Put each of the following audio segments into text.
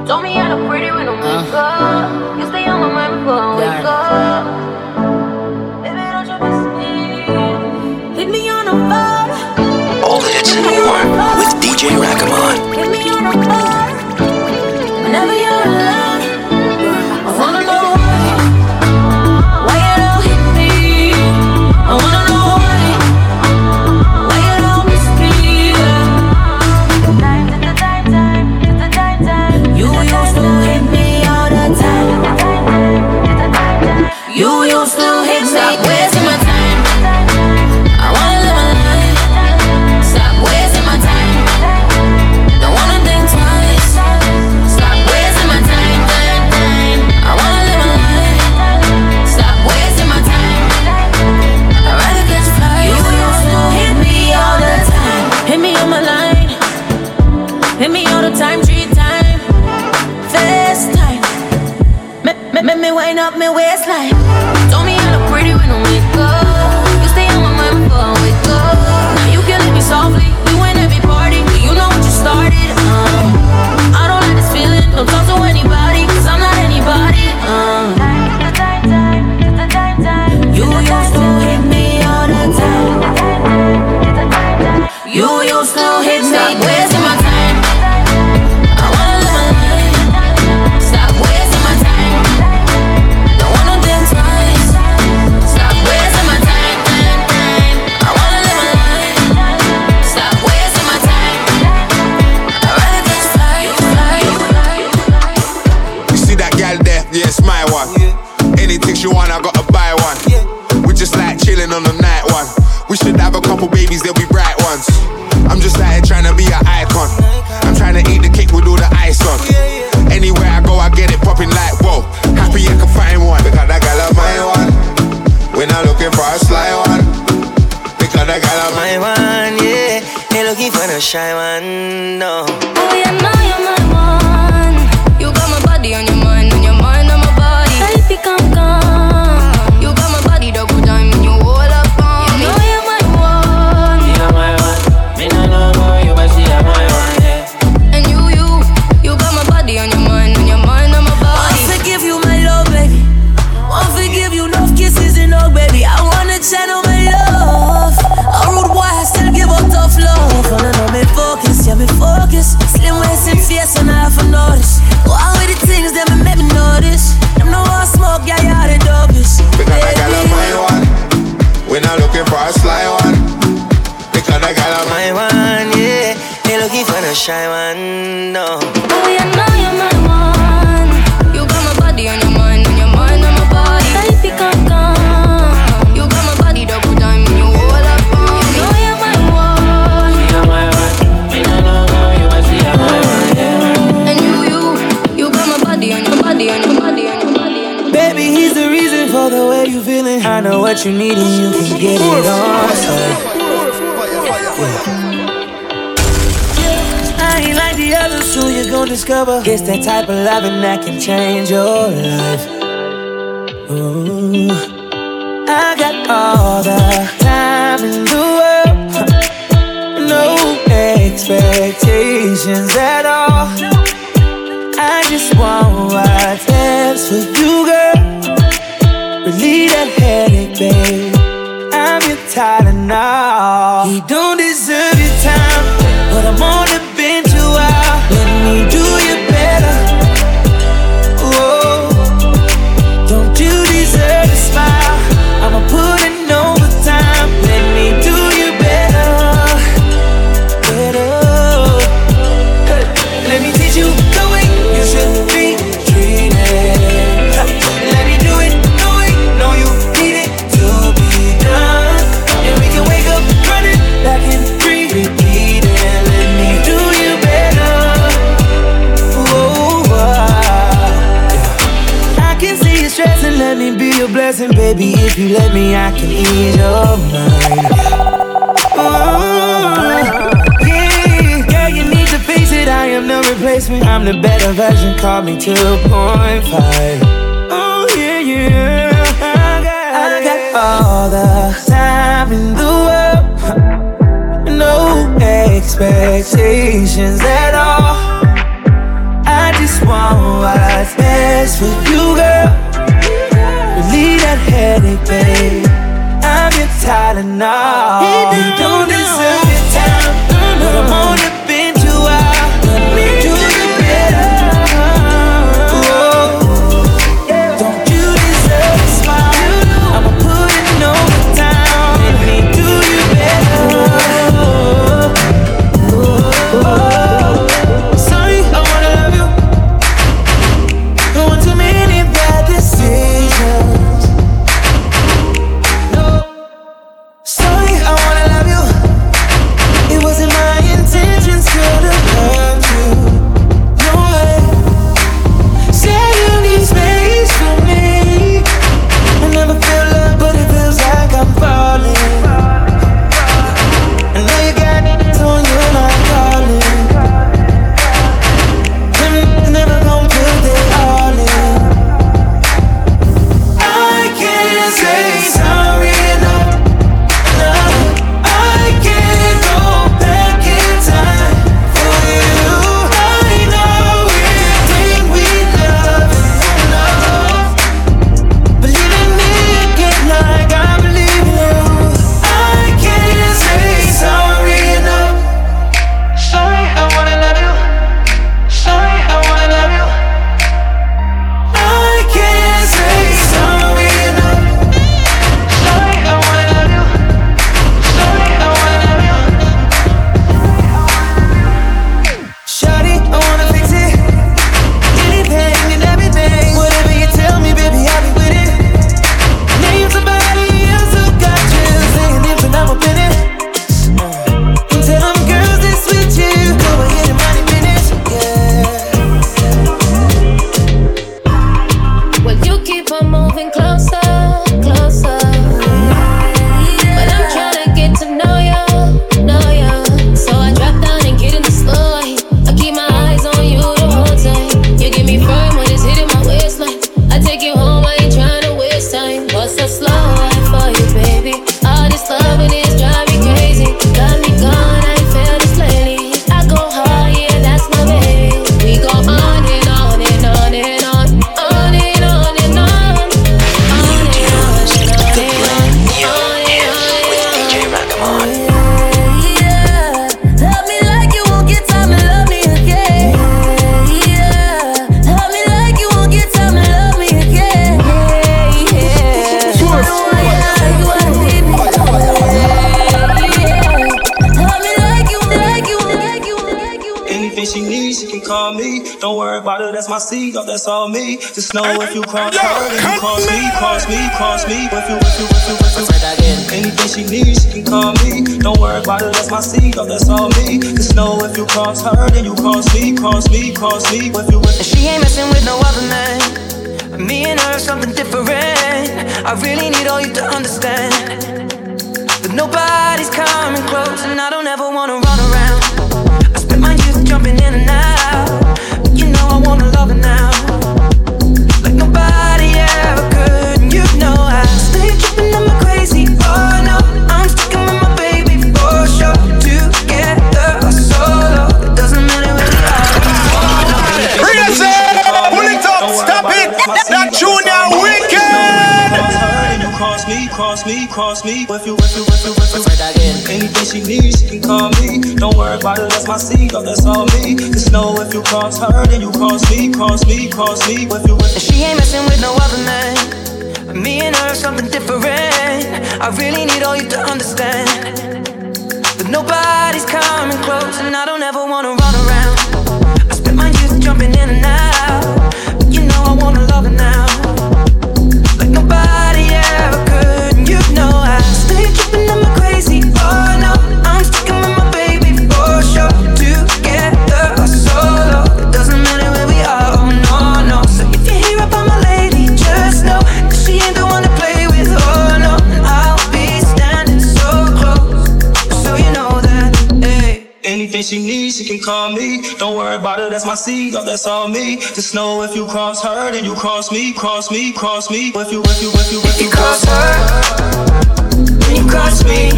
You told me I look pretty when I wake up. You stay on my mind before I wake up. Baby, don't you miss me? Hit me on the phone. All the hits and more with DJ Rackamon. Hit me on the phone whenever you're alone. Shy one, no. Oh, yeah, now you're my one. You got my body on your mind on my body. Baby, come, come. You got my body double diamond, you all up on. You know you're my one. You're my one. Me no know about you, but you're my one, yeah. And you got my body on your mind on my body. I forgive you, my love, baby. I forgive you, love, kisses and hug, baby. I wanna channel my love. A rude boy, I still give up tough love. Yeah, me focus. Slim waist and fierce and I haven't noticed. Go out with the things that make me notice. Them no one smoke, yeah, you are the dopest. Because I got a my one. We're not looking for a sly one. Because I got a my one, yeah. They looking for a shy one, no. Oh, yeah, now you're my one. You got my body on your mind, on my body. Baby, come, come. You got my body double diamond, you all up on. You know you're my one. You're my one. Baby, he's the reason for the way you feeling. I know what you need and you can get it on. I ain't like the others, so you're gonna discover it's that type of loving that can change your life. Ooh, I got all the time in the world, no expectations at all. I just want what's best for you, girl. Relieve that headache, babe. I'm your Tylenol. He don't deserve your time, but I'm on the bench a while. Let me do you better. Whoa, don't you deserve a smile? I'ma put in overtime. Let me do you better, better. Let me teach you. Blessing, baby, if you let me, I can ease your mind. Ooh, yeah, girl, you need to face it. I am no replacement. I'm the better version. Call me 2.5. Oh yeah, yeah. I got all the time in the world, no expectations at all. I just just want what's best for you, girl. Relieve that headache, babe. I'm your Tylenol. You don't deserve your time, but I'm on it. Just know if you cross her, if you cross me, cross me, cross me. If you anything she needs, she can call me. Don't worry about it, that's my seed, oh, that's all me. Just know if you cross her, then you cross me, cross me, cross me. If you. And she ain't messing with no other man. Me and her are something different. I really need all you to understand that nobody's coming close, and I don't ever wanna run around. I spent my years jumping in and out, but you know I wanna love her now. Nobody ever could, and you know I stay trippin', I'm a crazy, oh no. I'm sticking with my baby for sure, together or solo, it doesn't matter where we are. Real said, pull it up, stop it, that Junior Wicked. You cross me, cross me, cross me, with you. Anything she needs, she can call me. Don't worry about it, that's my seed, oh, that's all me. Just know if you cross her, then you cross me, cross me, cross me. And she ain't messing with no other man. Me and her are something different. I really need all you to understand that nobody's coming close, and I don't ever wanna run around. I spent my years jumping in and out, but you know I wanna love her now. Like nobody ever could, and you know I stay trippin', I'm a crazy, oh no. I'm sticking with my baby for sure, together or solo, it doesn't matter where we are, oh no, no. So if you hear about my lady, just know that she ain't the one to play with, oh no. And I'll be standing so close, so you know that, hey. Anything she needs, she can call me. Don't worry about it, that's my seed, oh, that's all me. Just know if you cross her, then you cross me, cross me, cross me. If you cross her, you cross me,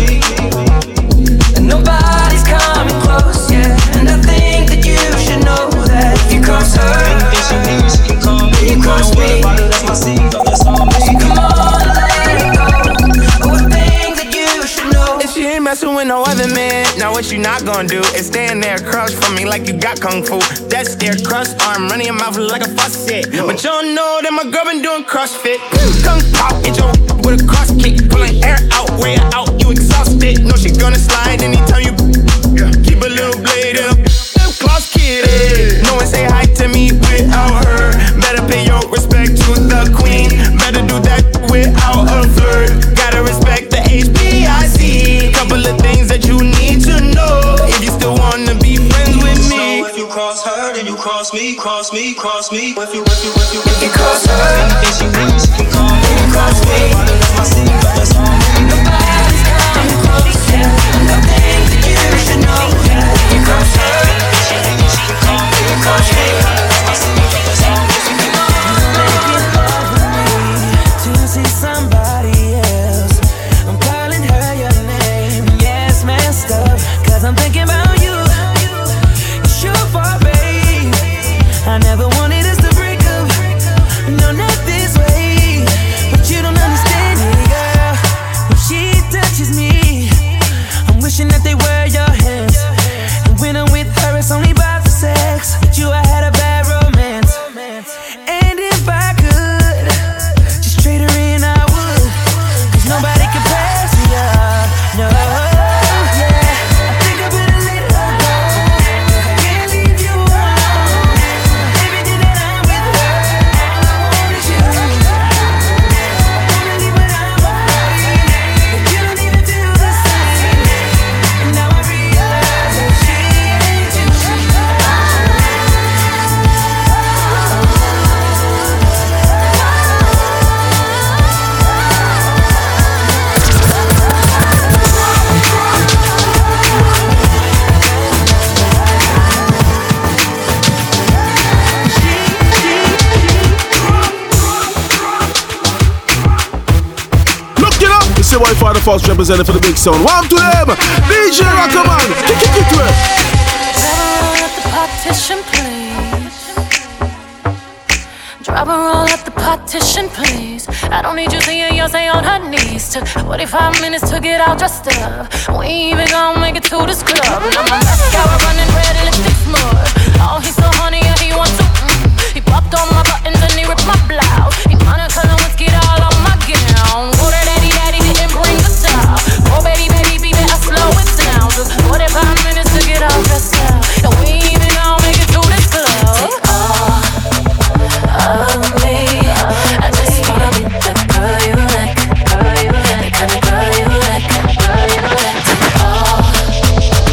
and nobody's coming close, yeah. And I think that you should know that if you cross her, what you not gonna do is stand there across from me like you got kung fu. That's their cross arm, running your mouth like a faucet. But y'all know that my girl been doing CrossFit. Kung pop, hit your with a cross kick. Pulling air out, way out, you exhausted. No, she gonna slide anytime you keep a little blade in a cross kid. No one say hi to me without her. Better pay your respect to the queen. Better do that without a flirt. Gotta respect the HBIC. Couple of things that you need to know if you still wanna be friends with me. So if you cross her, then you cross me, cross me, cross me. If you cross her, anything she wants, she can call me. Cross me. That's my city, but that's all. Nobody's coming close except the things that you should know. If you cross her, anything she can call me. Cross me. That's my city, but that's all. Wi-Fi, the first representative for the big sound. Warm to them, DJ Rockerman. Kick it to him. At the partition, please. Drop a roll at the partition, please. I don't need you seeing your say on her knees. Took 45 minutes to get all dressed up. We ain't even gonna make it to this club. Now my mascara running red and lipstick's mud. Oh, he's so honey and he wants to. He popped on my buttons and he ripped my blouse. He monocolored whiskey all on my gown. Go to daddy didn't bring the style. Oh baby, better slow it down. Just 45 minutes to get all dressed out. And we ain't even gonna make it through this club. Take all of me. I just wanna be the girl you like, girl you like, the kind of girl you like, girl you like. Take all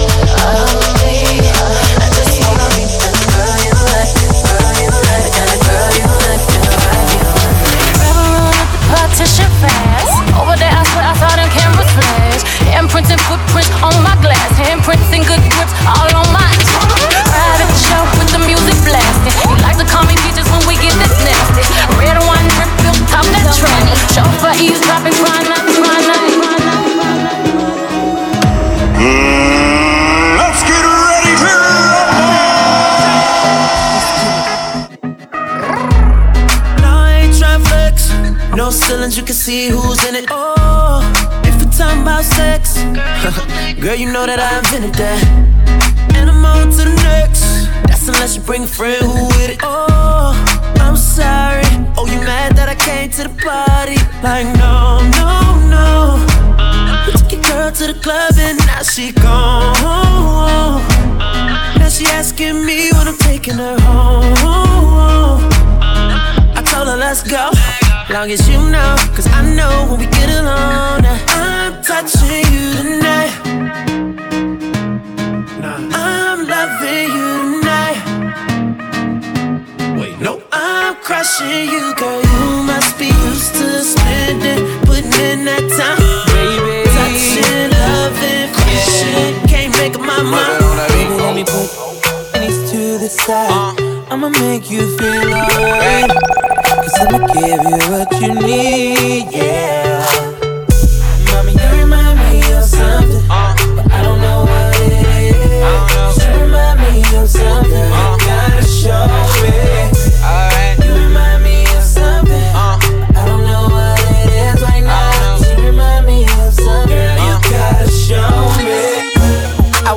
of me. I just wanna be the girl you like, girl you like, the kind of girl you like, the girl you like. Grab a roll at the partition fast. Over there, I swear I saw them cameras flash. Handprints and footprints on my glass. Handprints and good grips all on my ass. Ride at the show with the music blasting. You like to call me teachers when we get this nasty. Red wine drip, built top that train. Chauffeur eavesdropping, crying out, crying out. Let's get ready to rumble. No, I ain't trying to flex. No ceilings, you can see who's in it. Oh, if you're talking about sex, girl, you know that I invented that. And I'm on to the next. That's unless you bring a friend who with it. Oh, I'm sorry. Oh, you mad that I came to the party? Like, no. You took your girl to the club and now she gone. Now she asking me when I'm taking her home. I told her, let's go. Long as you know, cause I know when we get alone that I'm touching you tonight. I'm loving you tonight. Wait, no, I'm crushing you, girl. You must be used to spending, putting in that time, baby. Touching, loving, crushing, can't make up my mind. Let me put these to the side. I'ma make you feel alright. Cause I'ma give you what you need, yeah. Mommy, you remind me of something, but I don't know what it is. You remind me of something, you gotta show me. Alright. You remind me of something, I don't know what it is right now. You remind me of something, girl, you gotta show me. I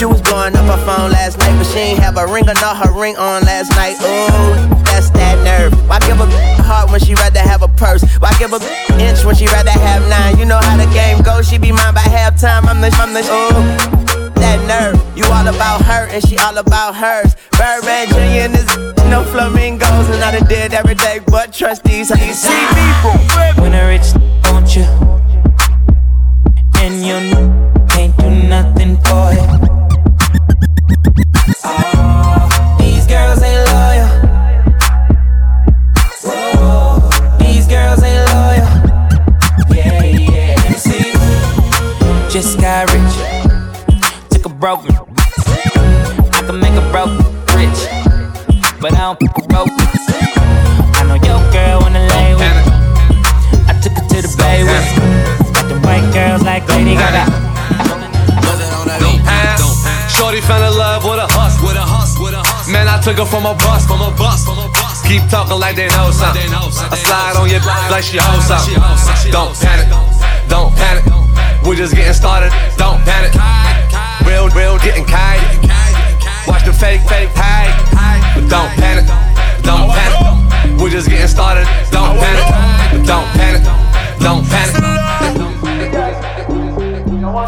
You was blowing up her phone last night, but she ain't have a ring or not her ring on last night. Ooh, that's that nerve. Why give a heart when she rather have a purse? Why give a inch when she rather have nine? You know how the game goes, she be mine by halftime. I'm the, ooh, that nerve. You all about her and she all about hers. Birdman Jr. and this no flamingos, and I done did every day but trust these. You see me for free. When a rich want you, and you can't do nothing for it. Oh, these girls ain't loyal. Whoa, these girls ain't loyal. Yeah, yeah, see, just got rich, took a broke. I can make a broke rich. But I don't fuck broke. I know your girl wanna lay with me. I took her to the bay with me. Got the white girls like Lady Gaga. Shorty found in love with a hustle. Man, I took her from a bus. Keep talking like they know something. I slide on your back like she holds up. Don't panic, don't panic. We're just getting started. Don't panic. Real getting kite. Watch the fake hide. But don't panic, don't panic. We're just getting started. Don't panic, don't panic, don't panic.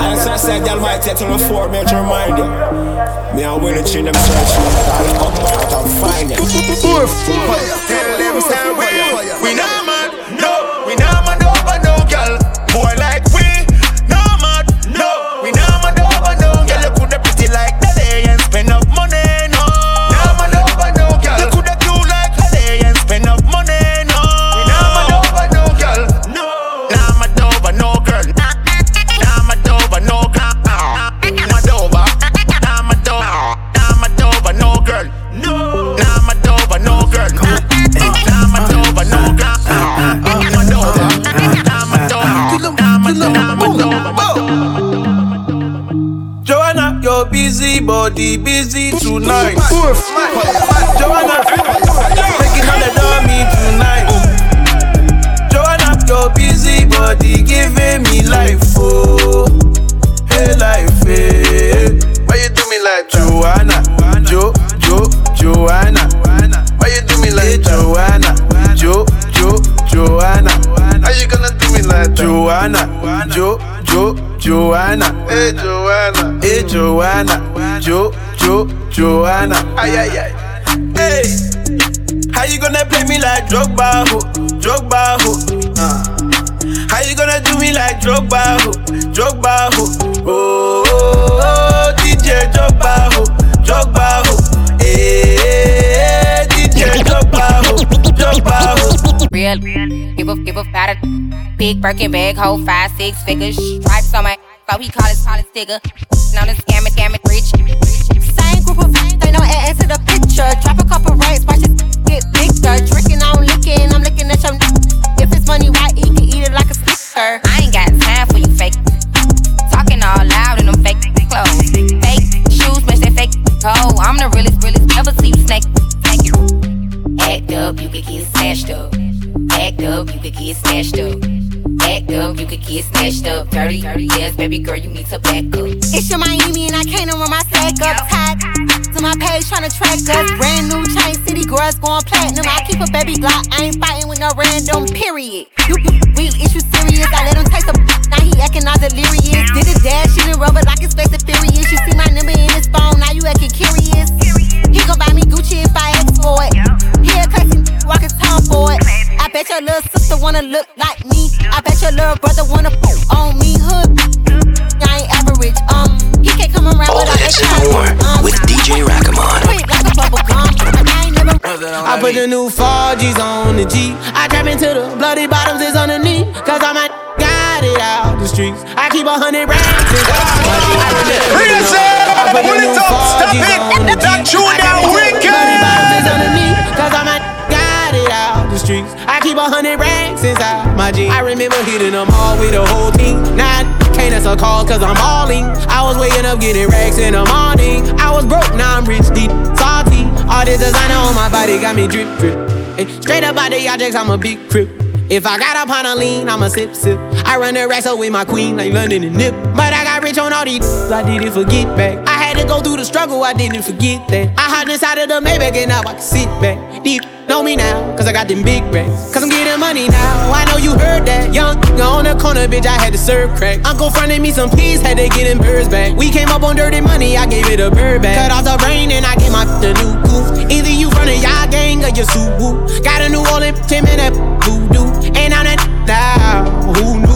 And so I said, y'all might take on the floor, man, to remind you. Me, I'm willing to them search for it. I'll come out and find it. Tell them, stand with you. We not mad, no. We not mad over no girl. Boy, like we not mad, no. We not mad over no girl. You could have pretty like that day and spend up money. Busy body, busy tonight. Joanna, taking on the dummy tonight. Joanna, your busy body giving me life, oh, hey life, hey. Why you do me like Joanna? Joanna. Why you do me like Joanna? Joanna. How you gonna do me like Joanna? Joanna, hey Joanna, hey Joanna, Joanna, ay ay ay. Hey, how you gonna play me like Drogba ho, Drogba ho? How you gonna do me like Drogba ho, Drogba ho? Oh, oh, oh, DJ Drogba ho, Drogba ho. Hey, DJ Drogba ho, Drogba ho. Real, give a fat. Big Birkin bag, hold 5-6 figures. Stripes on my so he call his sticker. Known as scammer, rich. Same group of things, they don't add to the picture. Drop a couple rights, watch this get bigger. Drinking, I'm licking, I'm looking at your. If it's money, why eat? Can eat it like a sticker. I ain't got time for you fake. Talking all loud in them fake clothes. Fake shoes, match that fake toe. I'm the realest, never see you snake. Thank you. Act up, you can get smashed up. Act up, you can get smashed up. Act up, you could get snatched up. Dirty, yes, baby girl, you need to back up. It's your Miami and I can't run my stack up. Tied to my page tryna track us. Brand new chain, city girls going platinum. I keep a baby Glock, I ain't fighting with no random, period. You weak, issue serious, I let him taste the now he acting all delirious. Did a dash in the rubber like his face is furious. You see my number in his phone, now you acting curious. He gon' buy me Gucci if I ask for it. He'll cut him, walk his tongue for it. I bet your little sister wanna look like me. I bet your little brother wanna fuck on me. Hood, I ain't average. He can't come around all without extra. All that and more with DJ Rackamon. Quick like a bubble gum. I ain't never. I put the new 4Gs on the G. I trap into the bloody bottoms is underneath. Cause I might got it out the streets. I keep 100 rounds. Real said, I'm gonna pull it up. Stop it. That you that wicked. Cause I might got it out. I keep 100 racks inside my jeans. I remember hitting them all with the whole team. Now can't answer calls cause I'm hauling. I was waking up getting racks in the morning. I was broke, now I'm rich, deep, salty. All this designer on my body got me drip. And straight up out the objects, I'm a big crip. If I got up on a lean, I'm a sip. I run the racks up with my queen like London and Nip. But I got rich on all these, I didn't forget back. I had to go the struggle, I didn't forget that. I hide inside of the Maybach and now I can sit back. Deep know me now, cause I got them big racks. Cause I'm getting money now, I know you heard that. Young nigga on the corner, bitch, I had to serve crack. Uncle fronted me some peas, had to get them birds back. We came up on dirty money, I gave it a bird back. Cut off the brain and I get my the new goof. Either you running y'all gang or your suit. Got a new all in 10 minute voodoo. And I'm that now, who knew?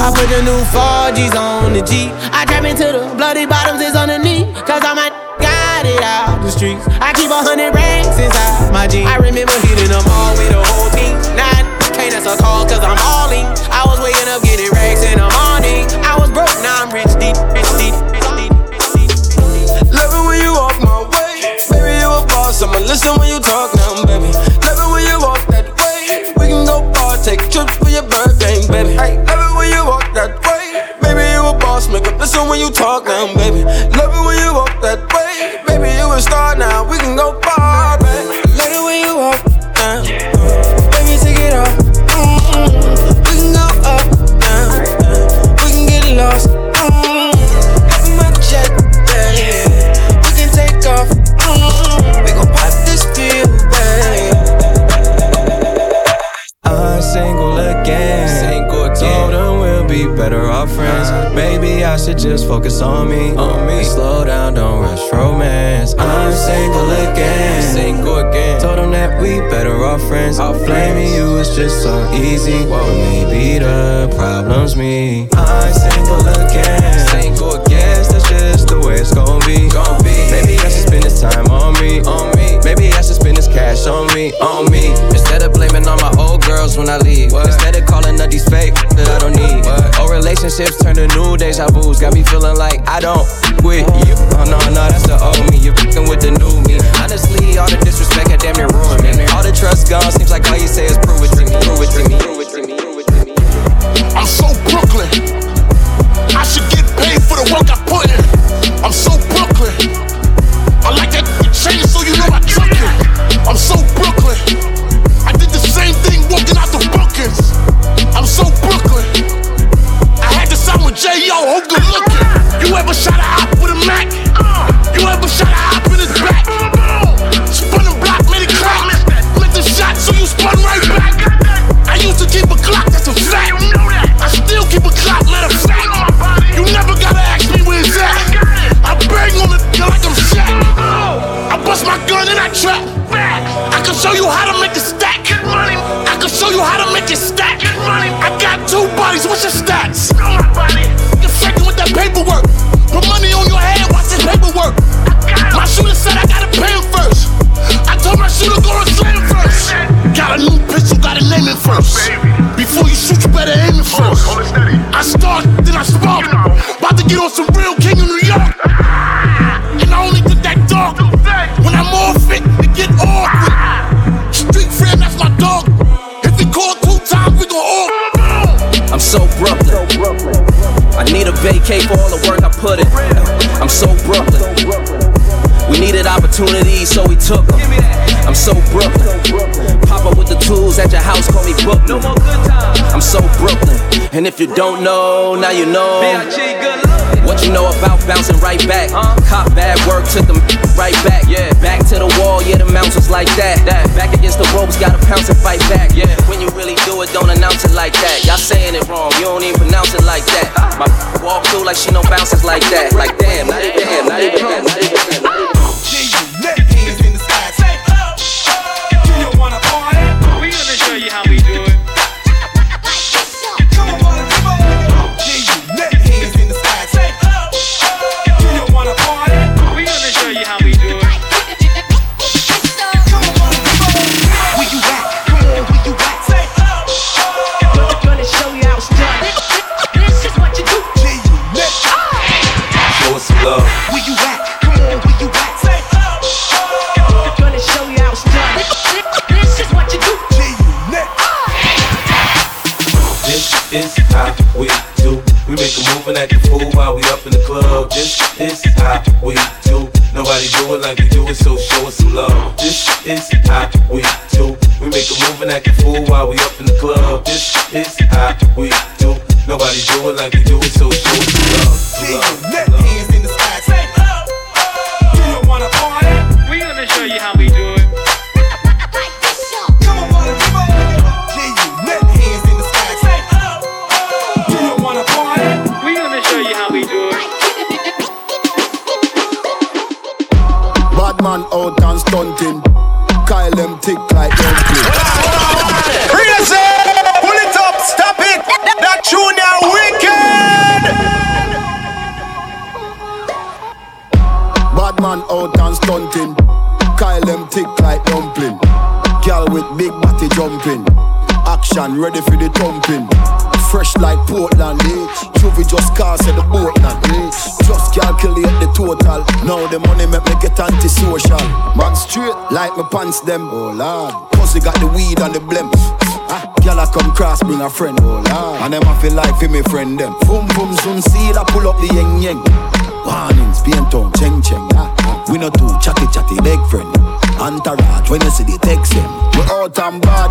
I put the new 4Gs on the G. I trap into the bloody bottoms, it's underneath. Cause I might got it out the streets. I keep 100 racks inside my G. I remember hitting them all with the whole team. Now can't answer call cause I'm all in. I was waking up getting racks in the morning. I was broke, now I'm rich deep, rich deep, rich deep, rich deep, rich deep. Love it when you off my way. Baby, you a boss, I'ma listen when you talk now, baby. Love it when you walk that way. We can go far, take trips for your birthday, baby. Hey, love it when you walk that way. Baby, you a boss, make up listen when you talk now, baby. Love it when you walk that way. Baby, you a star now, we can go far, baby. Love it when you walk now. Baby, take it off. We can go up, down, down. We can get lost. My jet, yeah. We can take off. We gon' pop this pill, baby. I'm single again. Told them we'll be better off friends. Maybe I should just focus on me. Slow down, don't rush romance. I'm single again. Told them that we better off friends. Blaming you is just so easy. Well, maybe the problem's me. I'm single again. That's just the way it's gon' be. Maybe I should spend this time on me. Maybe I should spend this cash on me. Instead of blaming all my old girls when I leave. Instead of calling up these fake that I don't need. Old relationships turn to new deja vu's. Got me feeling like I don't with you. Oh no, that's the old me. You're fucking with the new me. Honestly, all the disrespect had damn near ruined me. All the trust gone, seems like all you say is prove it to me. I'm so Brooklyn. I should get paid for the work I put in. I'm so Brooklyn. I like that change so you know I took it. I'm so Brooklyn. I did the same thing walking out the Brookings. I'm so Brooklyn. I had to sign with J.O. Who good looking? You ever shot a op with a Mac? You ever shot a op in his back? Spun a block, made it crack. Licked the shot so you spun right back. I used to keep a clock, that's a fact. I still keep a clock, matter of fact. You never gotta ask me where it's at. I bang on the nigga like I'm Shaq. I bust my gun and I trap. I can show you how to make it stack. I can show you how to make it stack. I got 2 bodies, what's your stats? You're faking with that paperwork. Put money on your head, watch this paperwork. My shooter said I gotta pay him first. I told my shooter go and slam him first. Got a new pistol, gotta name it first. Before you shoot, you better aim it first. I start, then I spark. About to get on some real King of New York. And I only did that dog when I'm off it, to get off it. Street friend, that's my dog. If he call 2 times, we gon' off. I'm so Brooklyn. I need a vacay for all the work I put in. I'm so Brooklyn. We needed opportunities, so we took them. I'm so Brooklyn. Pop up with the tools at your house, call me Brooklyn. I'm so Brooklyn. And if you don't know, now you know. What you know about bouncing right back? Cop bad work, took them right back. Back to the wall, yeah, the mountains like that. Back against the ropes, gotta pounce and fight back. When you really do it, don't announce it like that. Y'all saying it wrong, you don't even pronounce it like that. My walk through like she no bounces like that. Like damn, not even him, not even him, not even him. Like we do it so show some love. Hands in the sky, say, oh, oh, man out and stunting. Kyle them tick like dumpling. Real say, pull it up, stop it. That tune are wicked. Bad man out and stunting. Kyle them tick like dumpling. Girl with big body jumping. Action ready for the thumping. Fresh like Portland, eh? Juvie just cars at the Portland, eh? Just calculate the total. Now the money make me get antisocial. Man straight like my pants them. Oh lord, cause he got the weed and the blem. Ah, girl I come cross bring a friend. Oh lord, and them I feel like for me friend them. Boom boom zoom seal I pull up the yeng yeng. Warnings, Pienton, Cheng Cheng. We no do chatty chatty big friend. Entourage when you see the text them. We out and bad.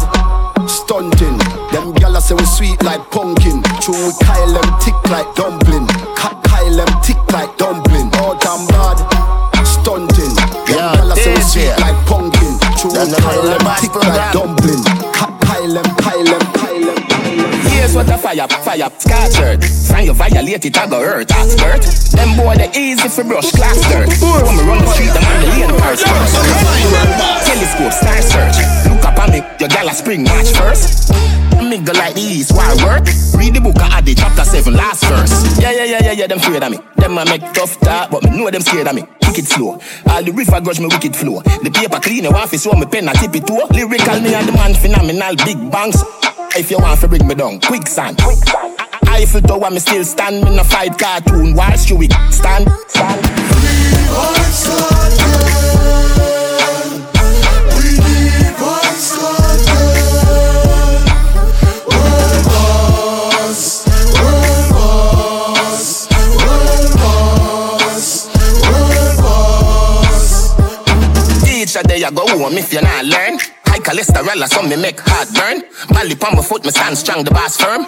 Stunting, them gyal say we sweet like pumpkin. True, we Kyle them tick like dumpling. Kyle them tick like dumpling. All damn bad, stunting. Them gyal say we sweet like pumpkin. True, we Kyle them tick like dumpling. Kyle them. Here's what the fire, scattered. Sign you violate it, I go hurt, I squirt. Them boy they easy for brush class dirt. When we run the street, them on the lane first. Telescope star search. Your gal a spring match first. Make go like the East Wide work. Read the book I had the chapter 7 last verse. Yeah, them afraid of me. Them a make tough talk, but me know them scared of me. Wicked slow. All the river grudge me wicked flow. The paper clean, your office so me pen a tippy toe. Lyrical me and the man phenomenal big bangs. If you want to bring me down, quicksand. Eiffel Tower me still stand. Me no fight cartoon, why should we stand? We are soldiers. They a go home if you not learn. High cholesterol or some me make heart burn. Bally pon my foot, me stand strong, the boss firm.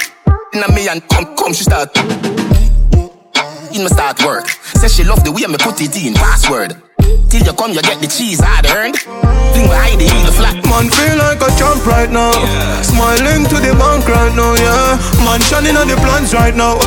Inna me and come, she start. In me start work. Say she love the way me put it in password. Till you come, you get the cheese hard earned. Fling my hide in the flat. Man feel like a champ right now. Yeah. Smiling to the bank right now, yeah. Man shining on the plans right now.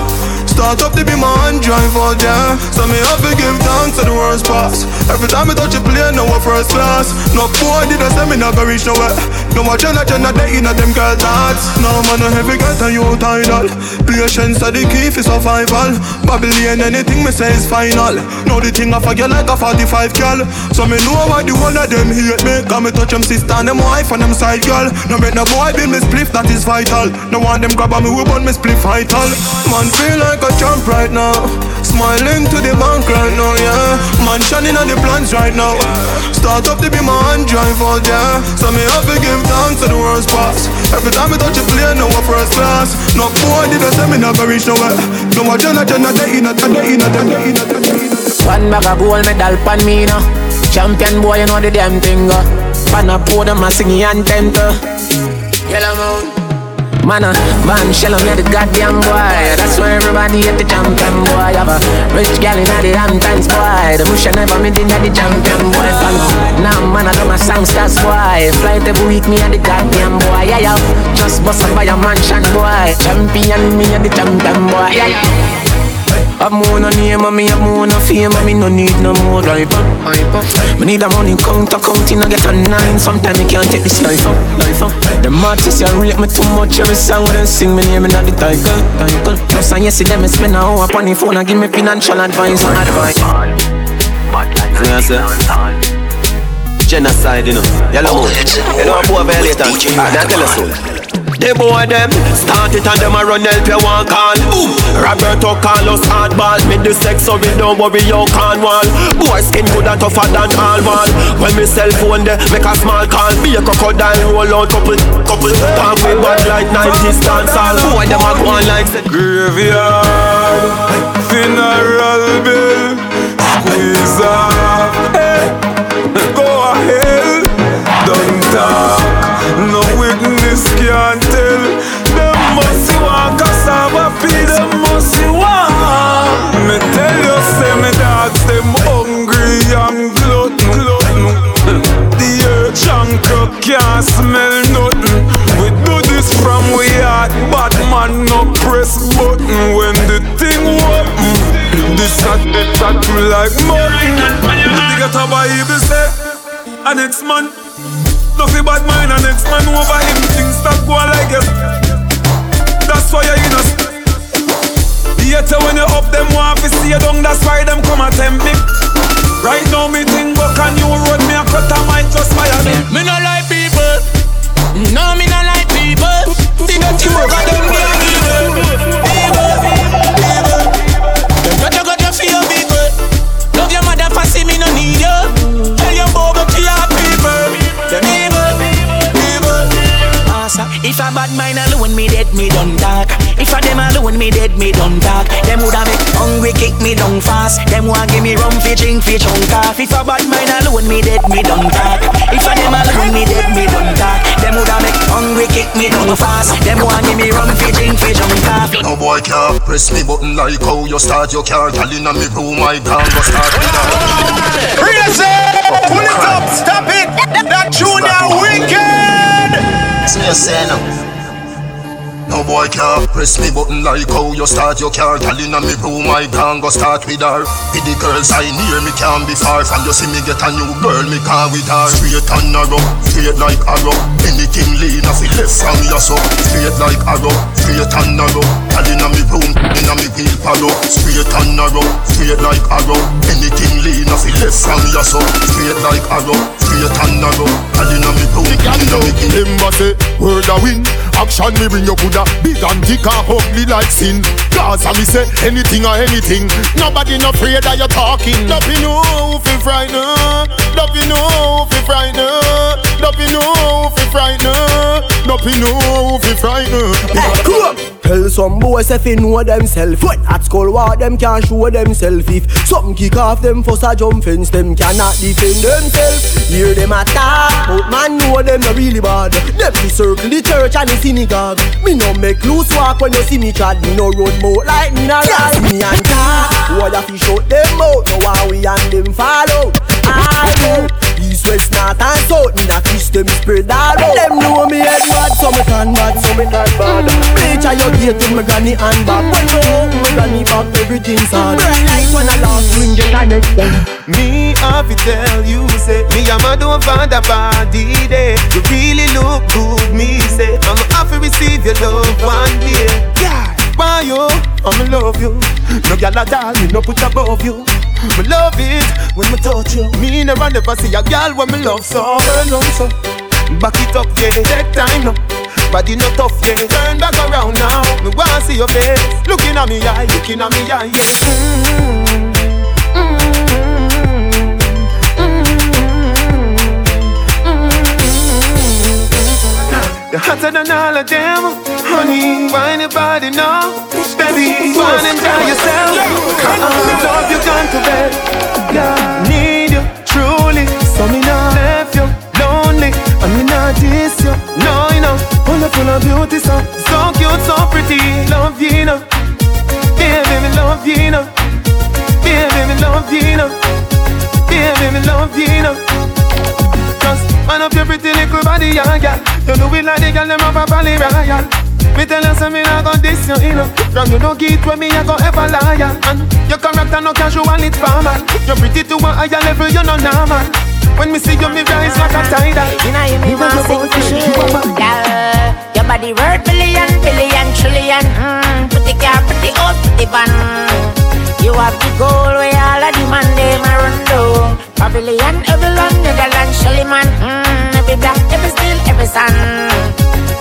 Start up to be my hand drive all down. So me have to give thanks to the world's past. Every time I touch a plane, no one first class. No boy did I say me never reach nowhere. No more Jenna, they in a them girls' hearts. No man, no heavy girl, and you tidal. Patience are the key for survival. Babylon, anything me say is final. Now the thing I forget like a 45 girl. So me know why the one of them hate me. Cause me touch them sister and them wife and them side girl. No make no boy build me spliff, that is vital. No one them grab on me, we burn me spliff vital. Man feel like jump right now, smiling to the bank right now, yeah. Man shining on the plans right now. Start up to be my hand drive all yeah. So me have to give thanks to the world's past. Every time I touch a plane, no one first class. No boy did I say me never reach nowhere. No more Jenna, they in a. One bag of gold medal pan me now. Champion boy, you know the damn thing. Pan a podium a singing and temper. Yellow Moon. Man, shell on the goddamn boy. That's why everybody at the champion boy. Have a rich gal in the Hamptons boy. The bush never made in the champion boy. Now man, I know my sound stars boy. Flight every week me at the goddamn boy. Yeah, just bust up by a mansion boy. Champion me at the champion boy. Yeah. I'm more no name, me have more no fame, me no need no more drive up. Me need a money counting, I get a 9. Sometimes I can't take this life up. The artists you rate me too much, every song when they sing me name, me not the title. Plus and yes, see them spend an hour on the phone and give me financial advice. Genocide, you know. Yellow Moon, you know I'm poor violator. I tell us so. They boy them, start it and them a run help you one call. Ooh. Roberto Carlos hardball, me the sex so we don't worry you can't wall. Boy skin good and tougher than all wall. When me cell phone there, make a small call. Be a crocodile roll out couple. Talk with bad like 90s dance all. Boy them a go on like graveyard, funeral bill, squeeze off. Hey, go ahead, don't talk. No witness can't. Can't smell nothing. We do this from we heart. Bad man no press button. When the thing open, this at the tattoo like mutton. You got a Bible say a next man. Nothing bad mind a next man over him. Things stop going like it. That's why you're innocent. Yet when you up them want to see you down, that's why them come attempt me. Right now me think back on you road, me a cut a might just fire me. Me no like people. No, me no like people. Think that you over them me a evil. Evil, evil. Them got you got your fear people. Love your mother for see me no need you. Tell your bobo to your people. Them evil, evil. Asa, if a bad mind alone me dead, me done dark. If a them alone me dead, me done dark. Them woulda make hungry, kick me down fast. Them woulda give me rum fi drink fi chunk off. If a bad mind alone me dead, me done dark. If a them alone me dead, me done dark. Them woulda make hungry, kick me down fast. Them woulda give me rum fi drink fi chunk off. No boy can press me button like how you start your car. Girl inna me room, my gun go start. Raise it, pull it up, stop it. That junior wicked. It's me saying no boy can't press me button like how you start your car. Girl inna me room, I can't go start with her. With the girls I near me can't be far from. You see me get a new girl, me can't with her. Straight and narrow, straight like arrow. Anything lean off it left from your soul. Straight like arrow, straight and narrow. Girl inna me room, inna me wheelbarrow. Straight and narrow, straight like arrow. Anything lean off it left from your soul. Straight like arrow, straight and narrow. Girl inna me room, inna me wheelbarrow. Word a win, action me bring your good. Big and thick and ugly like sin. Cause I me say anything or anything. Nobody no afraid that you're talking. Nothing no fi frighten. Nothing no fi frighten. Nothing no fi frighten. Nothing no fi frighten. Tell some boys if they know themselves. When at school war them can't show themselves. If something kick off them for a jump fence, them cannot defend themselves. Hear them attack, but man know them no really bad. Them to circle the church and the synagogue. Me no make loose walk when you see me chat. Me no road more like me no ride. Me and car, what if you shut them out? Now how we and them follow? I know, east, west, north and south. Me no fish them spread all out. Them know me head bad, so me can bad, so me can bad. Picture your gate in my granny and back. When you walk my granny back, everything's hard. Burn like when I last swing, you can extend. Me have to tell you, say me and my don't find a body day. You really look good, me say I'm happy to receive your love one day. God, why you? I'm in love you. No gyal a doll, me no put above you. Me love it when me touch you. Me never see a gyal when me love so. Turn on so, back it up yeah, take time now. Body no tough yeah, turn back around now. Me wanna see your face, looking at me eye, looking at me eye. You're hotter than all of them, honey. Why anybody know? Baby, go on and tell yourself. I love you, gone to bed. God, need you, truly. So me not left you, lonely. And me not diss you, no, you know. Full of beauty, so, so cute, so pretty. Love you, know. Yeah, baby, love you, know. Yeah, baby, love you, know. Yeah, baby, love you, know. Man up your pretty little body, yeah, yeah. You know it like the girl, them up a Bali Royal. Me tell you something, I gon' diss you, you know. From you no get with me, I gon' ever lie, yeah. And your character no casual, it's formal. You're pretty to a higher level, you know normal. When me see you, me rise like a tidal. You know you me want sing for sure, girl. Your body worth billion, billion, trillion. Pretty car, pretty house, pretty van. You have the gold where all of the man them a run down. Pavilion, every land, Netherlands, Shaliman. Every black, every steel, every sun.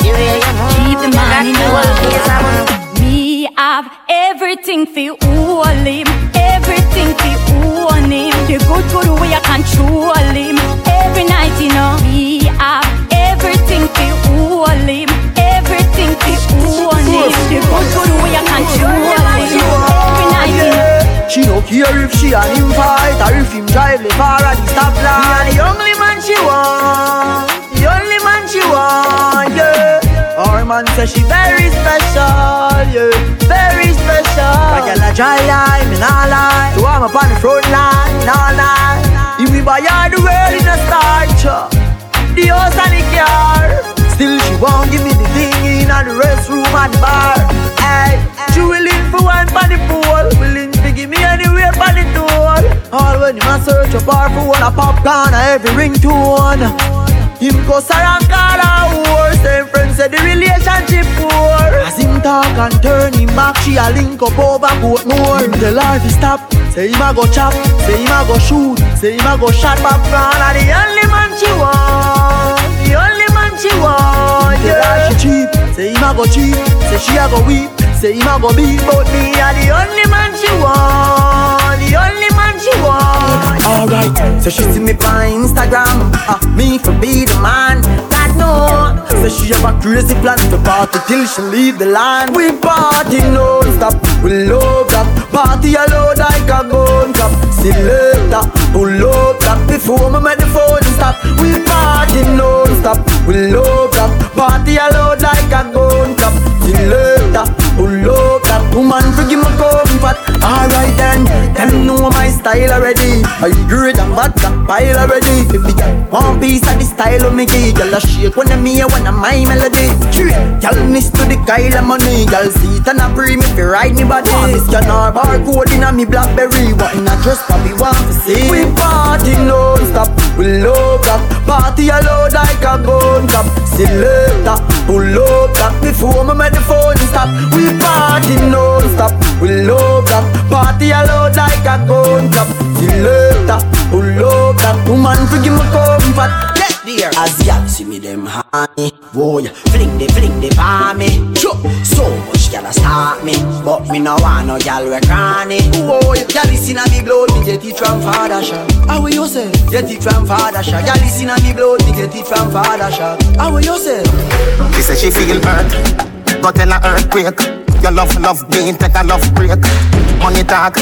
You hear your moon, keep the man in the world. Me have everything for all him. Everything for all him. The good way I control him. Every night, you know. Me have everything for all him. Everything for all him. The good way I control him. Every night, you know. She don't care if she and him fight or if him drive the far at the stop line. The only man she want, the only man she want, yeah. Our man says she very special, yeah, very special. Like a dry eye, me nah lie. So I'm up on the front line, nah lie. If we buy her the world in a star, cha. The house and the car. Still she won't give me the thing in the restroom and the bar. Hey, she willing for one for the pool, willing. Give me anywhere for the door. Always done, him a search a bar for one, a popcorn, a every ringtone. Him go sarang call a horse, them friends said the relationship poor. As him talk and turn him back, she a link up over court more. Him tell her to stop, say him a go chop, say him a go shoot, say him a go shot popcorn. A the only man she want, the only man she want, yeah. Tell her she cheap, say him a go cheap, say she a go weep, say him a go beat, but me a the only man she want, the only man she want. Alright, so she see me by Instagram, me for be the man, God no. So she have a crazy plan to party till she leave the land. We party non-stop, we love that. Party a load like a gun cap. See later, pull up that before me make the phone stop. We party non-stop, we love that. Party a load like a gun cap. See later, pull up that woman forgive my comfort. Alright then, them know my style already. I agree that bad that pile already. If you get one piece of the style of me gig, y'all a shake when I'm here, when I'm my melody. Y'all miss to the Kyle of money. Y'all see it and I pray me if you ride me body. This can our barcode in a me Blackberry. What in a dress probably want to see. We party non-stop, we love that. Party a load like a gun cap. See later, pull up that before me make the phone stop. We party non-stop, we love that. Party a load like a gun cap. See later, pull up that woman forgive me comfort. Yes dear, as y'all see me them honey, boy, fling the for me. So much y'all start me, but me no want no y'all we cranny. Boy, y'all listen a me blow, me get it from Father Shack. How will you say? Get it from Father Shack. Y'all listen a me blow, me get it from Father Shack. How will you say? She say she feel hurt. Go tell a earthquake. Your love being take a love break. Money talk,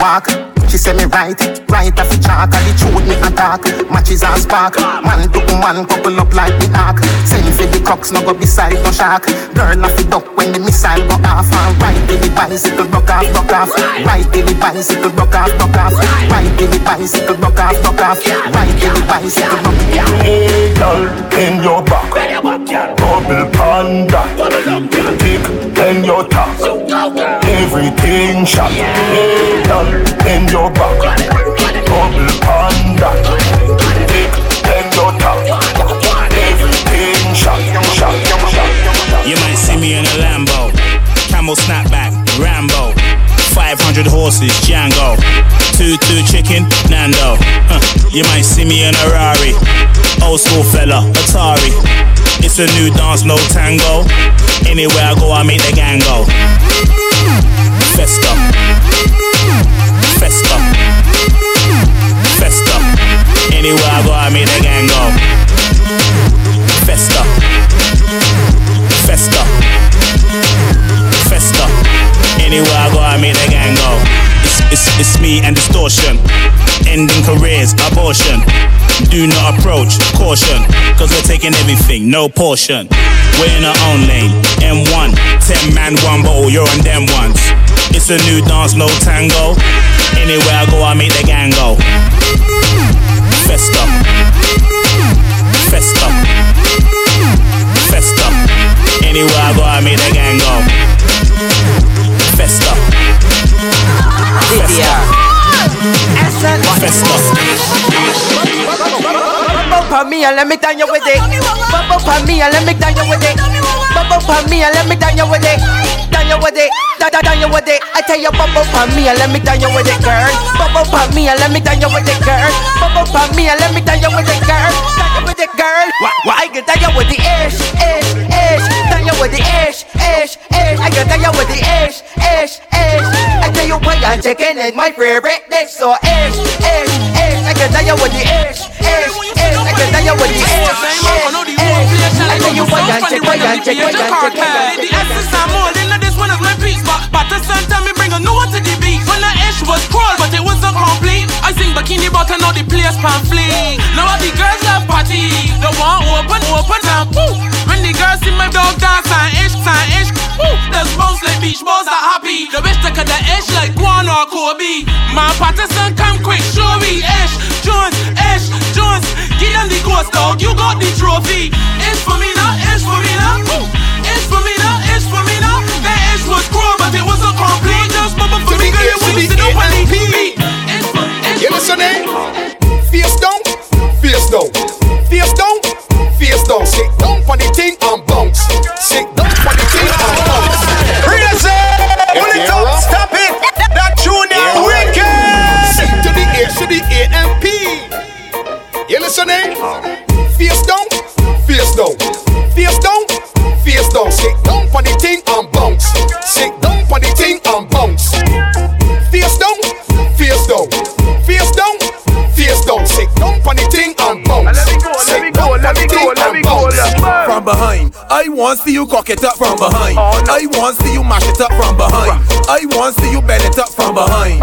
walk. She say me right off the chalk. And the truth me attack. Matches and spark. Man to woman couple up like the ark. Send for the cocks, no go beside no shark. Girl off the duck when the missile go off. And right to the bicycle, rock off. Right to the bicycle, rock off. Right to the bicycle, rock off. Right to the bicycle, rock off. Hey girl, in your back. Double panda. Tick in your top, everything shot. Hey girl, in your back, double panda. Tick in your top, everything shot. You might see me in a Lambo, camel snapback, Rambo, 500 horses, Django, 2-2 chicken, Nando. You might see me in a Rari, old school fella, Atari. It's a new dance, no tango. Anywhere I go, I make the gang go. Festa, festa, festa. Anywhere I go, I make the gang go. Festa, festa, festa. Anywhere I go, I make the gang go. It's me and distortion. Ending careers, abortion. Do not approach, caution, cause we're taking everything, no portion. We're in our own lane, M1. 10 man, one bottle, you're on them ones. It's a new dance, no tango. Anywhere I go, I make the gang go. Festa, festa, festa. Anywhere I go, I make the gang go. Festa, festa, festa. Bump up on me and let me down you with it. Bump up on me and let me down you with it. Bump up on me and let me down you with it. Down you with it, down you with it. I tell you, bump up on me and let me down you with it, girl. Bump up on me and let me down you with it, girl. Bump up on me and let me down you with it, girl. Down you with it, girl. Why I get down you with the ish. Down you with the ish. I get down you with the ish. I tell you why I'm checking in my favorite dish, so ish. I get down you with the ish. I get down you with the ish. I tell you why I'm checking. The essence I'm all in this one is my piece. But the sun tell me bring a new one to the beat. When the ish was crawl, but it wasn't complete. I sing bikini button, all the players pamphlet. Now all the girls love party. The one open and woo. When the girls see my dog dance and ish. Woo. There's bones like beach balls are happy. The bitch took the ish like Guan or Kobe. My Patterson come quick, show me ish, Jones. Give them the ghost dog, you got the trophy. Ish for me now. Woo. Ish for me now. That ish was cruel, but it wasn't complete. Just bump up for me, girl, you want to sit up on the TV. Ish for me, What's your name? Face down, face down, face down, face down. Sit down for the thing and bounce. Sit down for the thing and bounce. Face down, face down, face down, face down. Sit down for the thing and bounce. Let me go. From behind, I want to see you cock it up from behind. I want to see you mash it up from behind. I want to see you bend it up from behind.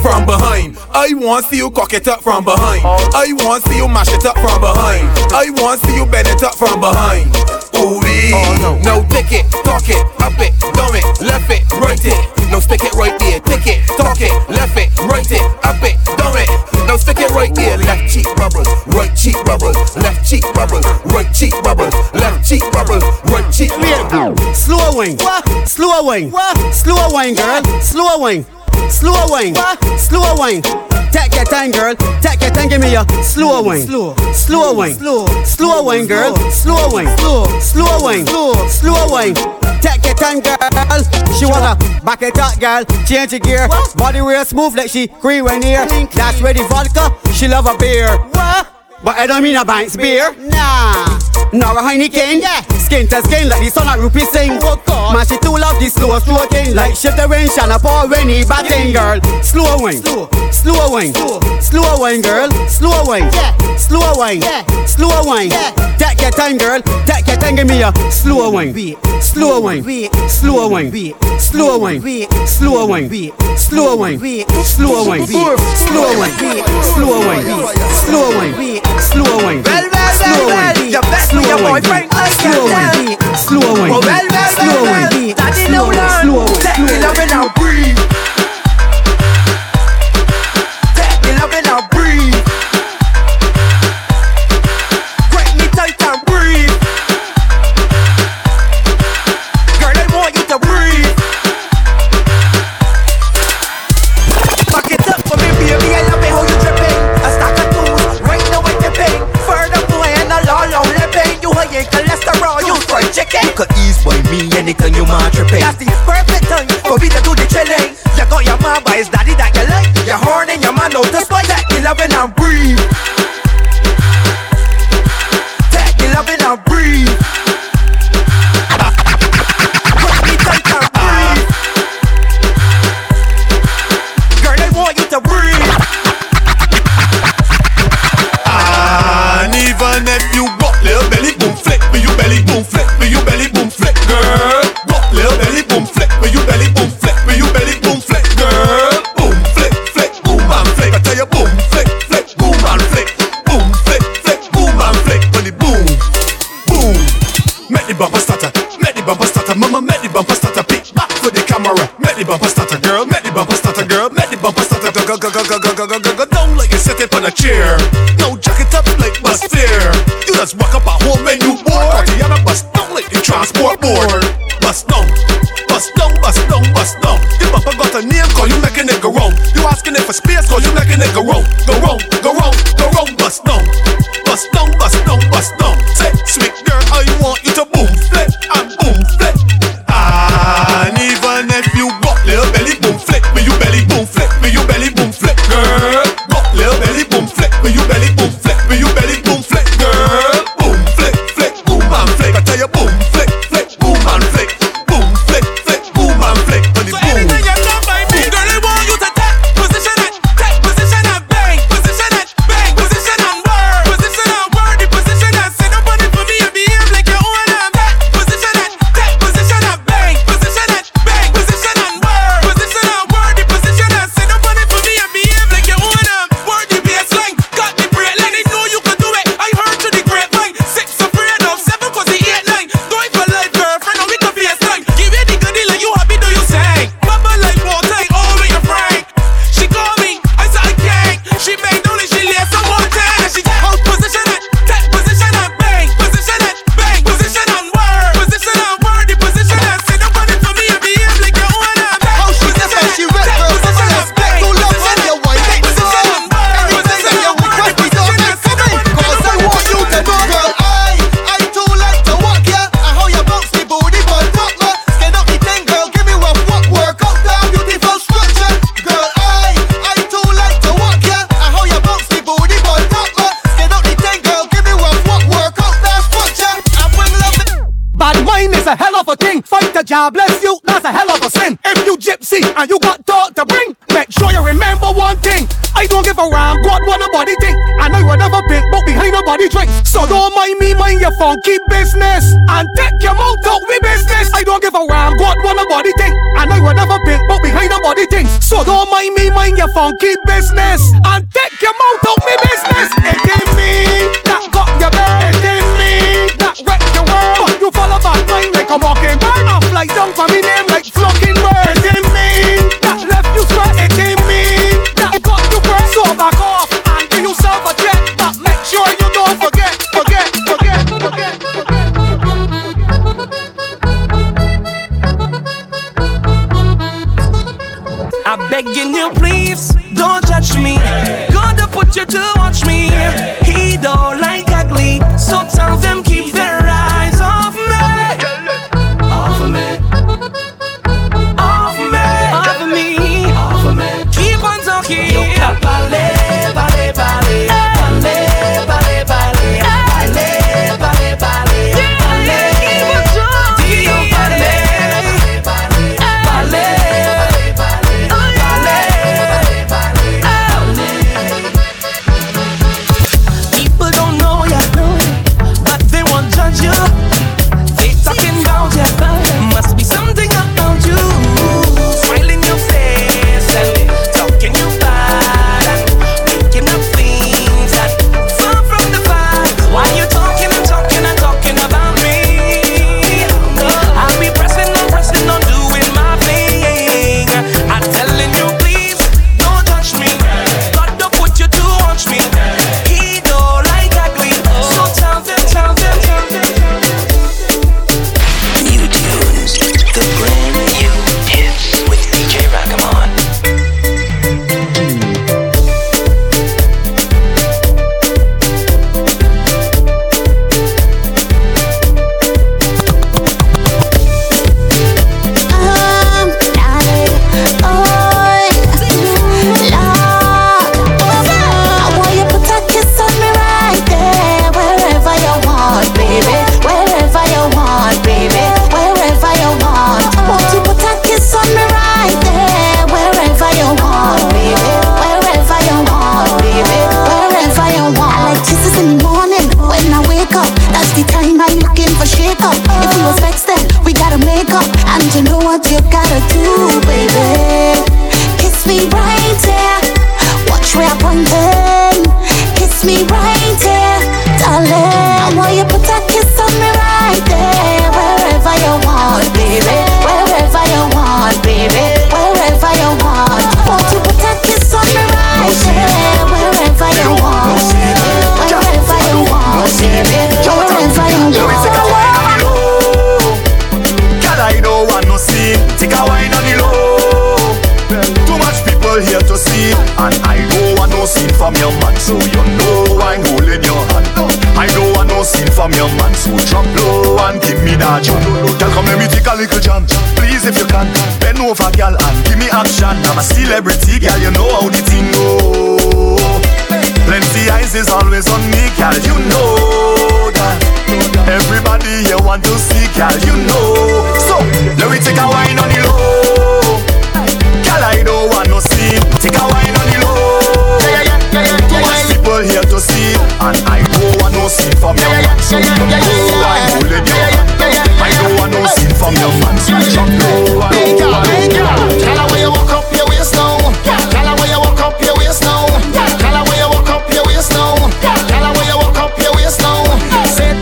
From behind, I want to see you cock it up from behind. I want to see you mash it up from behind. I want to see you bend it up from behind. Ooh, no, tick it, talk it, up it, down it, left it, right it. No, stick it right there, tick it, talk it, left it, right it, up it, down it. No, stick it right there, left cheek bubbles, right cheek bubbles, left cheek bubbles, right cheek bubbles, left cheek bubbles, right cheek bubbles. Slow wing, slow wing, slow wing, girl, slow wing. Slow wine, slow wine. Take your time, girl. Take your time, give me your slow wine. Slow wine, slow wine, girl. Slow wine, slow wine, slow wine. Take your time, girl. She wanna back it up, girl. Change your gear. Body real smooth like she green when near. That's where the vodka. She love a beer. But I don't mean a Banks beer. Nah, not a Heineken. Yeah. Skin to skin like the sun at Rupee Singh. Man, she too love the slow stroking. Like shift the range and a power when he batting, girl. Slow wing, slow wing, slow wing, girl. Slow wing, slow wing, slow wing. Take your time, girl. Take your time, give me a slow wing. Slow wing, slow wing, slow wing, slow wing, slow wing, slow wing, slow wing, slow wing, slow wing. Slow wing, slow wing, slow wing, slow wing, slow wing, slow wing, slow wing, slow wing, slow wing. Anything you want to pay. That's the perfect time for me to do the chilling. You got your mom by his daddy that you like. Your horn and your man knows this boy. Take the loving and breathe. Take the loving and breathe. Put me tight and breathe. Girl, I want you to breathe. And even if you got little belly boom flick, but you belly boom flick, but you belly boom. Don't let you sit it on a chair. No jacket up like bus fare. You just walk up at home and you bored. Tatiana bus down like the transport board. Bus down, bus down, bus down, bus down. Your papa got a name cause you making it go wrong. You asking it for space cause you making it go wrong. Go wrong, go wrong, go wrong. Bus down, bus down, bus down, bus down. Say, sweet girl, I want you to boom flip and boom flip. And even if you got little belly boom flip, but you belly boom flip, but you belly boom flip. Girl, got little belly boom flick, but you belly boom flick, but you belly boom flick. Girl, boom flick, flick, boom and flick. I tell you boom flick, flick, boom and flick, boom flick, flick, boom and flick. But so boom. Anything you love by me, girl, I want you to take position and bang. Position God bless you, that's a hell of a sin. If you gypsy and you got thought to bring, make sure you remember one thing. I don't give a ram God what nobody think. I know you never been, but behind nobody drinks. So don't mind me, mind your funky business, and take your mouth out with business. I don't give a ram God what nobody think. I know you never been, but behind nobody thinks. So don't mind me, mind your funky business, and take your mouth out with business. It is me that got your bed. It is me that wrecked your world. But you follow back mine like a mockingbird. I fly down for me name like flocking bird. It is me that left you straight. It is me that got you bread. So back off and give yourself a check, but make sure you don't forget. I begging you, please, don't judge me. God put you to watch me. He don't like ugly, so tell them keep their eyes off me. Off me. Off me. Off me. Off me. Keep on talking. You can ballet, ballet, ballet, ballet, ballet, ballet, ballet, ballet, ballet. Yeah, keep on talking. You ballet, ballet, ballet. Say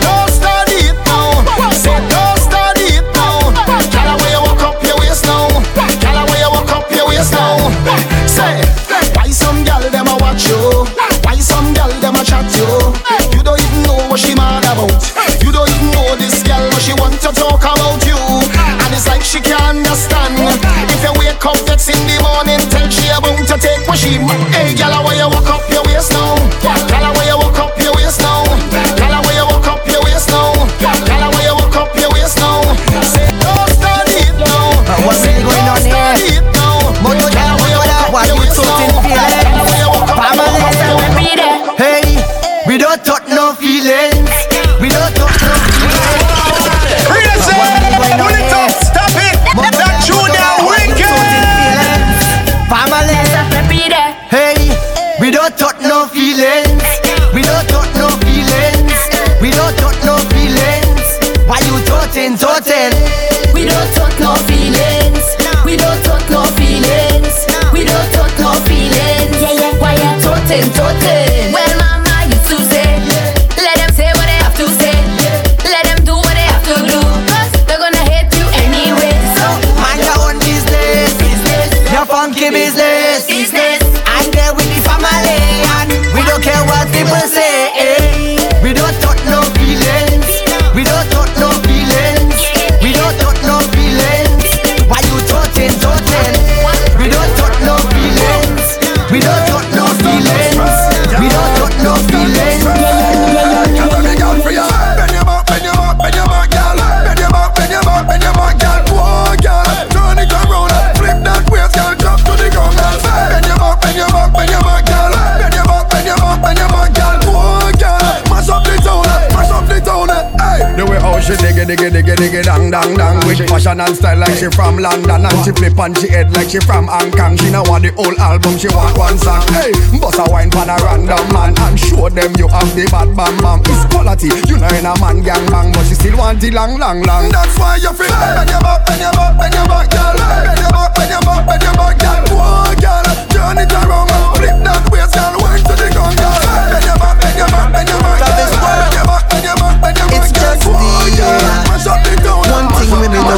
don't study it now. say. Well, mama used to say, let them say what they have to say, let them do what they have to do, cause they're gonna hate you anyway. So mind your own business, business. Your funky business, business. I'm there with the family and we don't care what people say, eh. We don't talk no feelings, we don't talk no feelings, we don't talk no feelings. Why you talking, talking? We don't talk no feelings, we don't talk no feelings, we don't talk no feelings. Come on, girl, for ya. Bend your back, girl. Bend your back, girl. Whoa, girl. Turn it around, flip that waist, girl. Drop to the ground, girl. Bend your back, bend your back, bend your back, girl. Bend your back, bend your back, bend your back, girl. Whoa, girl. Mash up the town, mash up the town. The way how she diggy dang dang dang with fashion and style like she from London, and she flip on she head like she from Hong Kong. She now want the whole album, she want one song. Hey, bust a wine pan a random man and show them you have the bad bam bam. It's quality, you know in a man gang bang, but she still want the long long long. That's why you feel when you back, when you back, when you back, girl. When you back, when you back, when you back, girl. Whoa, girl, turn it around and flip that waist, girl. Wine to the ground, girl. When you back, when you back, when you back, girl. When you back, when you back, when you back, girl. One thing we know,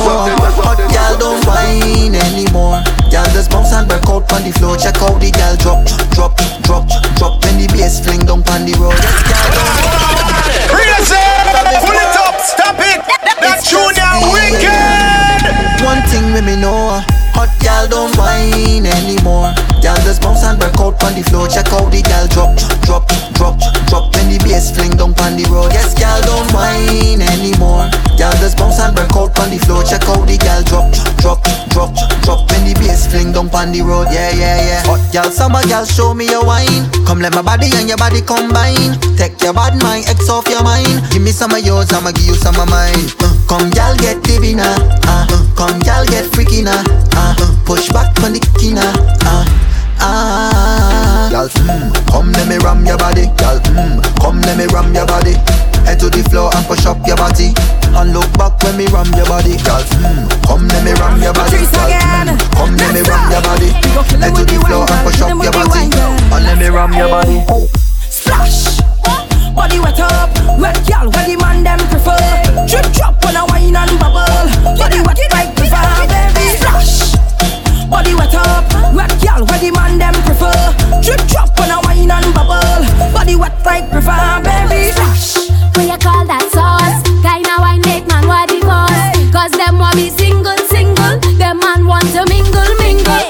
hot y'all don't whine anymore. Y'all just bounce and break out on the floor. Check out the y'all drop, drop, drop, drop. When the bass fling down on the road. Yes, y'all don't. Real it, pull it up, stop it. That tune now wicked. One thing we know, hot y'all don't whine anymore. Y'all just bounce and break out on the floor. Check out the y'all drop, drop, drop, drop. When the bass fling down on the road. Yes, y'all don't whine anymore. Y'all just bounce and break out on the floor. Check out the y'all drop, drop, drop, drop. When the bass fling down on the road. Yeah, yeah, yeah. Hot y'all, summer y'all, show me your wine. Come let my body and your body combine. Take your bad mind, X off your mind. Give me some of yours, I'ma give you some of mine. Come y'all get divina, come y'all get freaky na, push back on the kina, Y'all, come let me ram your body. Y'all, come let me ram your body. Head to the floor and push up your body. And look back when me ram your body. Y'all, come let me ram your body. Y'all, come let me ram your body. Head to the floor and push up your body. And let me ram your body. Splash! Body wet up, wet y'all, where the man them prefer. Drip drop on a wine and bubble. Body wet like the fire, baby. Splash! Body wet up, wet y'all, where the man them prefer. Drip drop on a wine and bubble. Body wet like the fire, baby. Splash! What you call that sauce? Kinda wine make man what it cost. Cause them want me single, single. Them man want to mingle, mingle.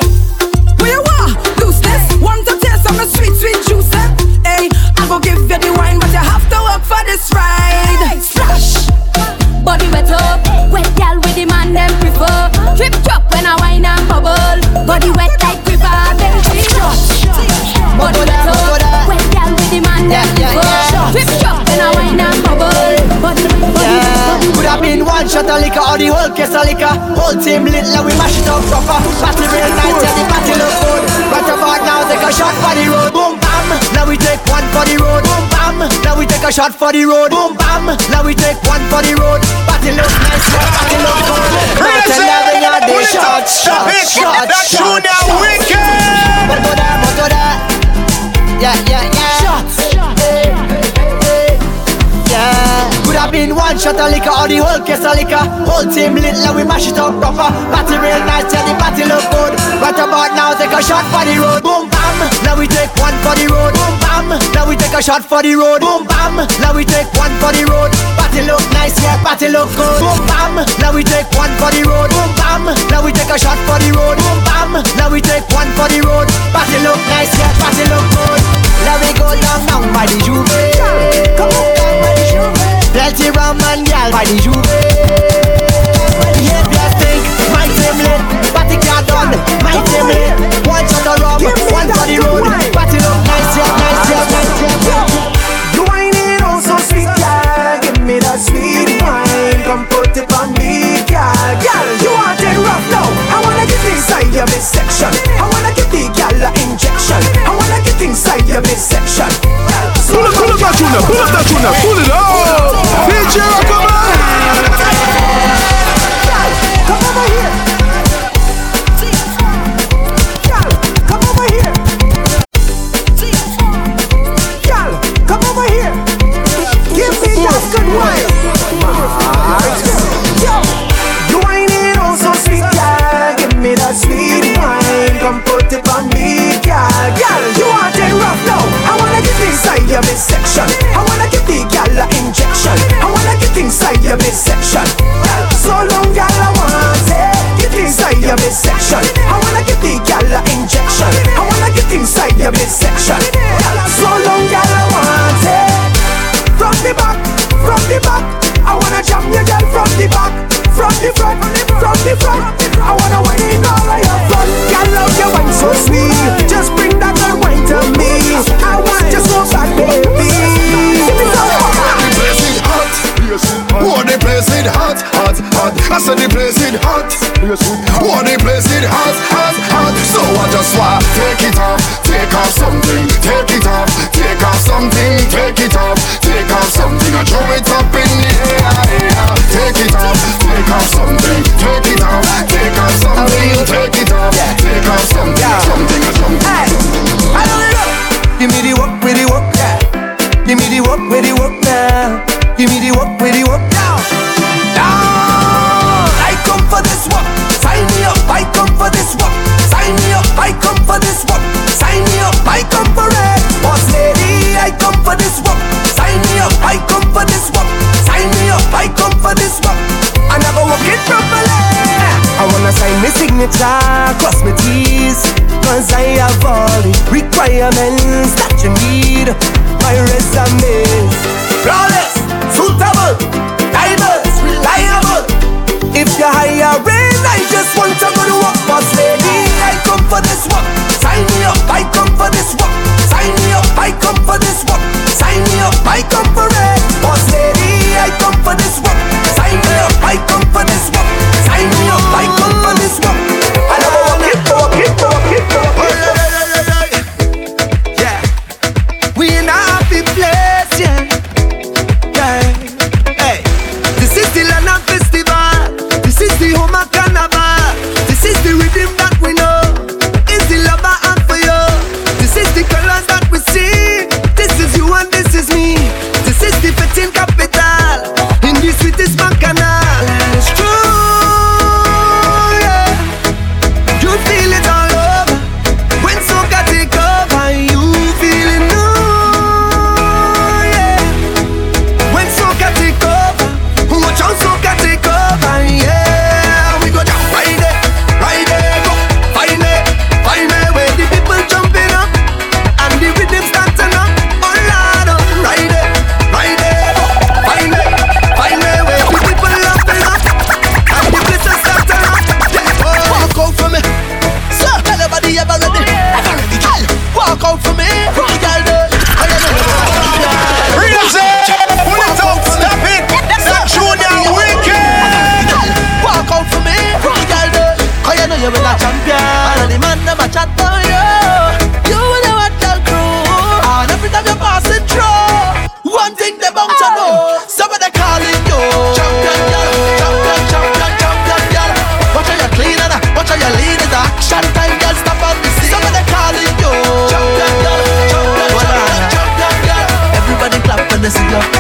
Where you are? Lose this. Want to taste some sweet, sweet juice. Hey, I go give you the wine, but you have to work for this ride. Splash! Body wet up, wet gal with the man them prefer. Drip drop when I wine and bubble. Body wet like river, baby. Body wet up, wet gal with the man them prefer. Drip drop when I wine and bubble. Body. Could have been one shot of liquor or the whole case of liquor. Whole team lit like we mash it up proper. Party real nice, yeah, the party look good. Right about now, take a shot for the road. Boom. Now we take one for the road. Boom bam. Now we take a shot for the road. Boom bam. Now we take one for the road. Party looks nice, party looks good. Party loving your day. Shot, shot, shot, shot, shot, shot. Wicked. Motoda. Yeah, yeah, yeah. Shot, shot, yeah. Could have been one shot of liquor or the whole case of liquor. Whole team lit like we mash it up proper. Party real nice, yeah, the party looks good. Right about now, take a shot for the road. Boom bam. Now we take one for the road. Boom bam. Now we take a shot for the road. Boom bam. Now we take one for the road. Party look nice, yeah, party look good. Boom bam. Now we take one for the road. Boom bam. Now we take a shot for the road. Boom bam. Now we take one for the road. Party look nice, yeah, party look good. Now we go down by the juve. Come on down by the juve. Plenty rum and gal by the juve. Yeah, just think, my team lit, party car done, my team lit. One shot of rum, one for the road. Party look nice, yeah, nice, yeah, nice, yeah. You ain't it all so sweet, yeah. Give me that sweet wine, come put it on me, yeah. Girl, you want it rough now. I wanna get inside your midsection. I wanna get the gal injection. I wanna get inside your midsection. Pull up that tuna, pull up that tuna, pull it up. DJ, come on. Come over here. Girl, come over here. your midsection. I wanna give the gal a injection. I wanna get inside your midsection. So long, gal, I want it. Get inside your midsection. I wanna give the gal a injection. I wanna get inside your midsection. So long, gal, I want it. From the back, from the back. I wanna jump your gal from the back, from the front, from the front. I wanna win all of your fun. Gal, love your wine so sweet. Just bring that girl wine to me. I want just so bad, baby. The place is hot. Oh, the place is hot, hot, hot. I said the place is hot. Oh, the place is hot, hot, hot. So I just want take it off, take off something, take it off, take off something, take it off, take off something. I throw it up in the air. Take it off, take off something, take it off, take off something, take it off, take off something, something, something. I don't know. Give me the walk, with the walk, yeah. Give me the walk, with the walk now. Give me the walk, with the walk now. Down. I come for this walk. Sign me up, I come for this walk. Sign me up, I come for this walk. Sign me up, I come for it. Boss lady, I come for this walk. Sign me up, I come for this walk. Sign me up, I come for this walk. I never walk it properly. I wanna sign my signature, cross my T's, cause I have all the requirements that you need. My resume is flawless, suitable, diverse, reliable. If you're hiring, I just want to go to work. Boss lady, I come for this work. Sign me up, I come for this work. Sign me up, I come for this work. Sign me up, I come for it. Boss lady, I come for this work. Sign me up, I come for this work. Sign me up, I come for this work. I never want it, walk it, walk it, walk it. Let's go.